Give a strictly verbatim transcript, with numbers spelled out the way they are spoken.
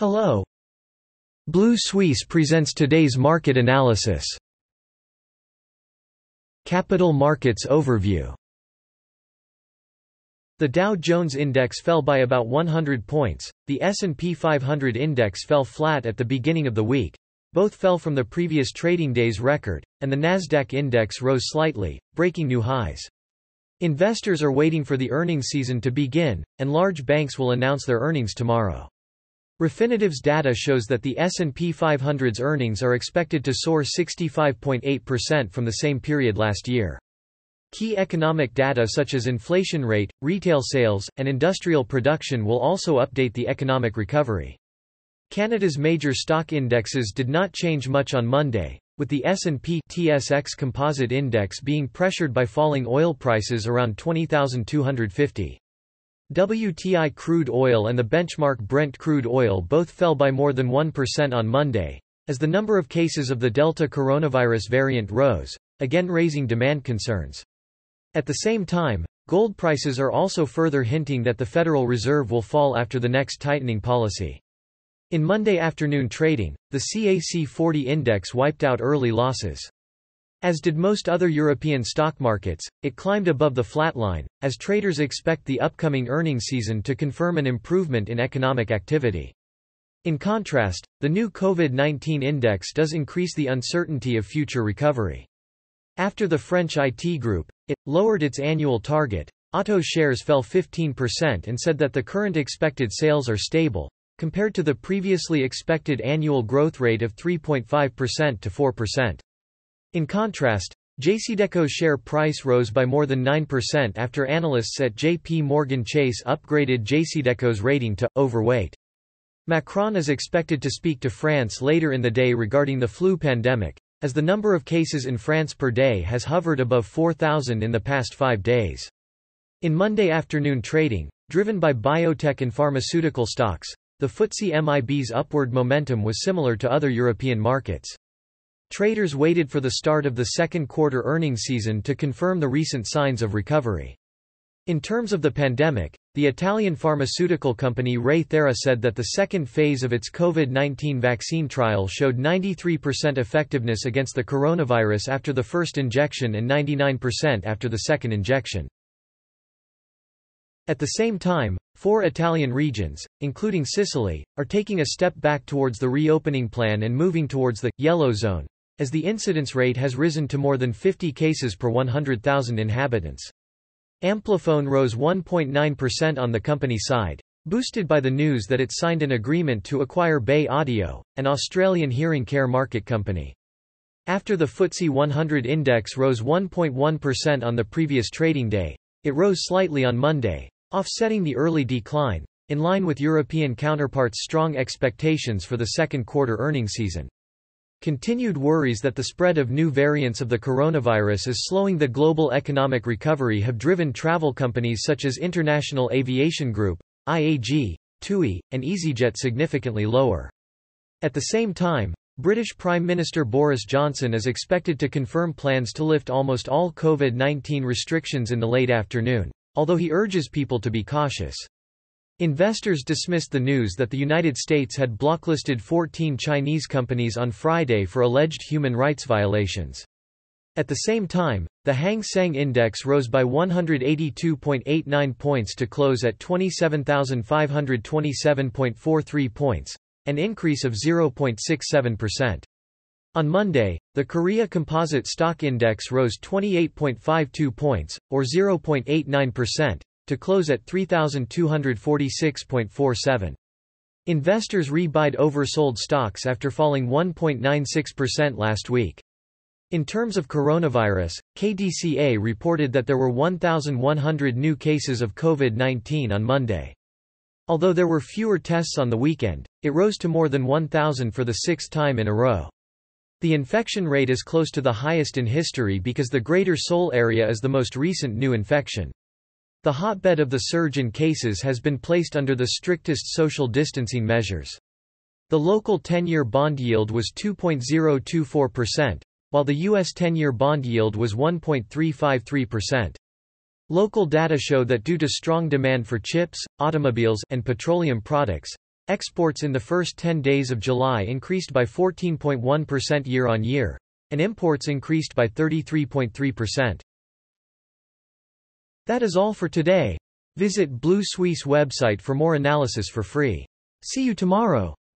Hello. Blue Suisse presents today's market analysis. Capital Markets Overview. The Dow Jones Index fell by about one hundred points, the S and P five hundred Index fell flat at the beginning of the week, both fell from the previous trading day's record, and the NASDAQ Index rose slightly, breaking new highs. Investors are waiting for the earnings season to begin, and large banks will announce their earnings tomorrow. Refinitiv's data shows that the S and P five hundred's earnings are expected to soar sixty-five point eight percent from the same period last year. Key economic data such as inflation rate, retail sales, and industrial production will also update the economic recovery. Canada's major stock indexes did not change much on Monday, with the S and P T S X Composite Index being pressured by falling oil prices around twenty thousand two hundred fifty. W T I crude oil and the benchmark Brent crude oil both fell by more than one percent on Monday, as the number of cases of the Delta coronavirus variant rose, again raising demand concerns. At the same time, gold prices are also further hinting that the Federal Reserve will fall after the next tightening policy. In Monday afternoon trading, the C A C forty index wiped out early losses. As did most other European stock markets, it climbed above the flatline, as traders expect the upcoming earnings season to confirm an improvement in economic activity. In contrast, the new COVID nineteen index does increase the uncertainty of future recovery. After the French I T group, it lowered its annual target. Auto shares fell fifteen percent and said that the current expected sales are stable, compared to the previously expected annual growth rate of three point five percent to four percent. In contrast, JCDecaux's share price rose by more than nine percent after analysts at J P Morgan Chase upgraded JCDecaux's rating to overweight. Macron is expected to speak to France later in the day regarding the flu pandemic, as the number of cases in France per day has hovered above four thousand in the past five days. In Monday afternoon trading, driven by biotech and pharmaceutical stocks, the F T S E M I B's upward momentum was similar to other European markets. Traders waited for the start of the second quarter earnings season to confirm the recent signs of recovery. In terms of the pandemic, the Italian pharmaceutical company ReiThera said that the second phase of its COVID nineteen vaccine trial showed ninety-three percent effectiveness against the coronavirus after the first injection and ninety-nine percent after the second injection. At the same time, four Italian regions, including Sicily, are taking a step back towards the reopening plan and moving towards the yellow zone, as the incidence rate has risen to more than fifty cases per one hundred thousand inhabitants. Amplifon rose one point nine percent on the company side, boosted by the news that it signed an agreement to acquire Bay Audio, an Australian hearing care market company. After the F T S E one hundred index rose one point one percent on the previous trading day, it rose slightly on Monday, offsetting the early decline, in line with European counterparts' strong expectations for the second quarter earnings season. Continued worries that the spread of new variants of the coronavirus is slowing the global economic recovery have driven travel companies such as International Aviation Group, I A G, T U I, and EasyJet significantly lower. At the same time, British Prime Minister Boris Johnson is expected to confirm plans to lift almost all COVID nineteen restrictions in the late afternoon, although he urges people to be cautious. Investors dismissed the news that the United States had blacklisted fourteen Chinese companies on Friday for alleged human rights violations. At the same time, the Hang Seng Index rose by one hundred eighty-two point eight nine points to close at twenty-seven thousand five hundred twenty-seven point four three points, an increase of zero point six seven percent. On Monday, the Korea Composite Stock Index rose twenty-eight point five two points, or zero point eight nine percent, to close at three thousand two hundred forty-six point four seven. Investors rebuyed oversold stocks after falling one point nine six percent last week. In terms of coronavirus, K D C A reported that there were one thousand one hundred new cases of COVID nineteen on Monday. Although there were fewer tests on the weekend, it rose to more than one thousand for the sixth time in a row. The infection rate is close to the highest in history because the Greater Seoul area is the most recent new infection. The hotbed of the surge in cases has been placed under the strictest social distancing measures. The local ten-year bond yield was two point zero two four percent, while the U S ten-year bond yield was one point three five three percent. Local data show that due to strong demand for chips, automobiles, and petroleum products, Exports in the first ten days of July increased by fourteen point one percent year-on-year, and imports increased by thirty-three point three percent. That is all for today. Visit Blue Suisse website for more analysis for free. See you tomorrow.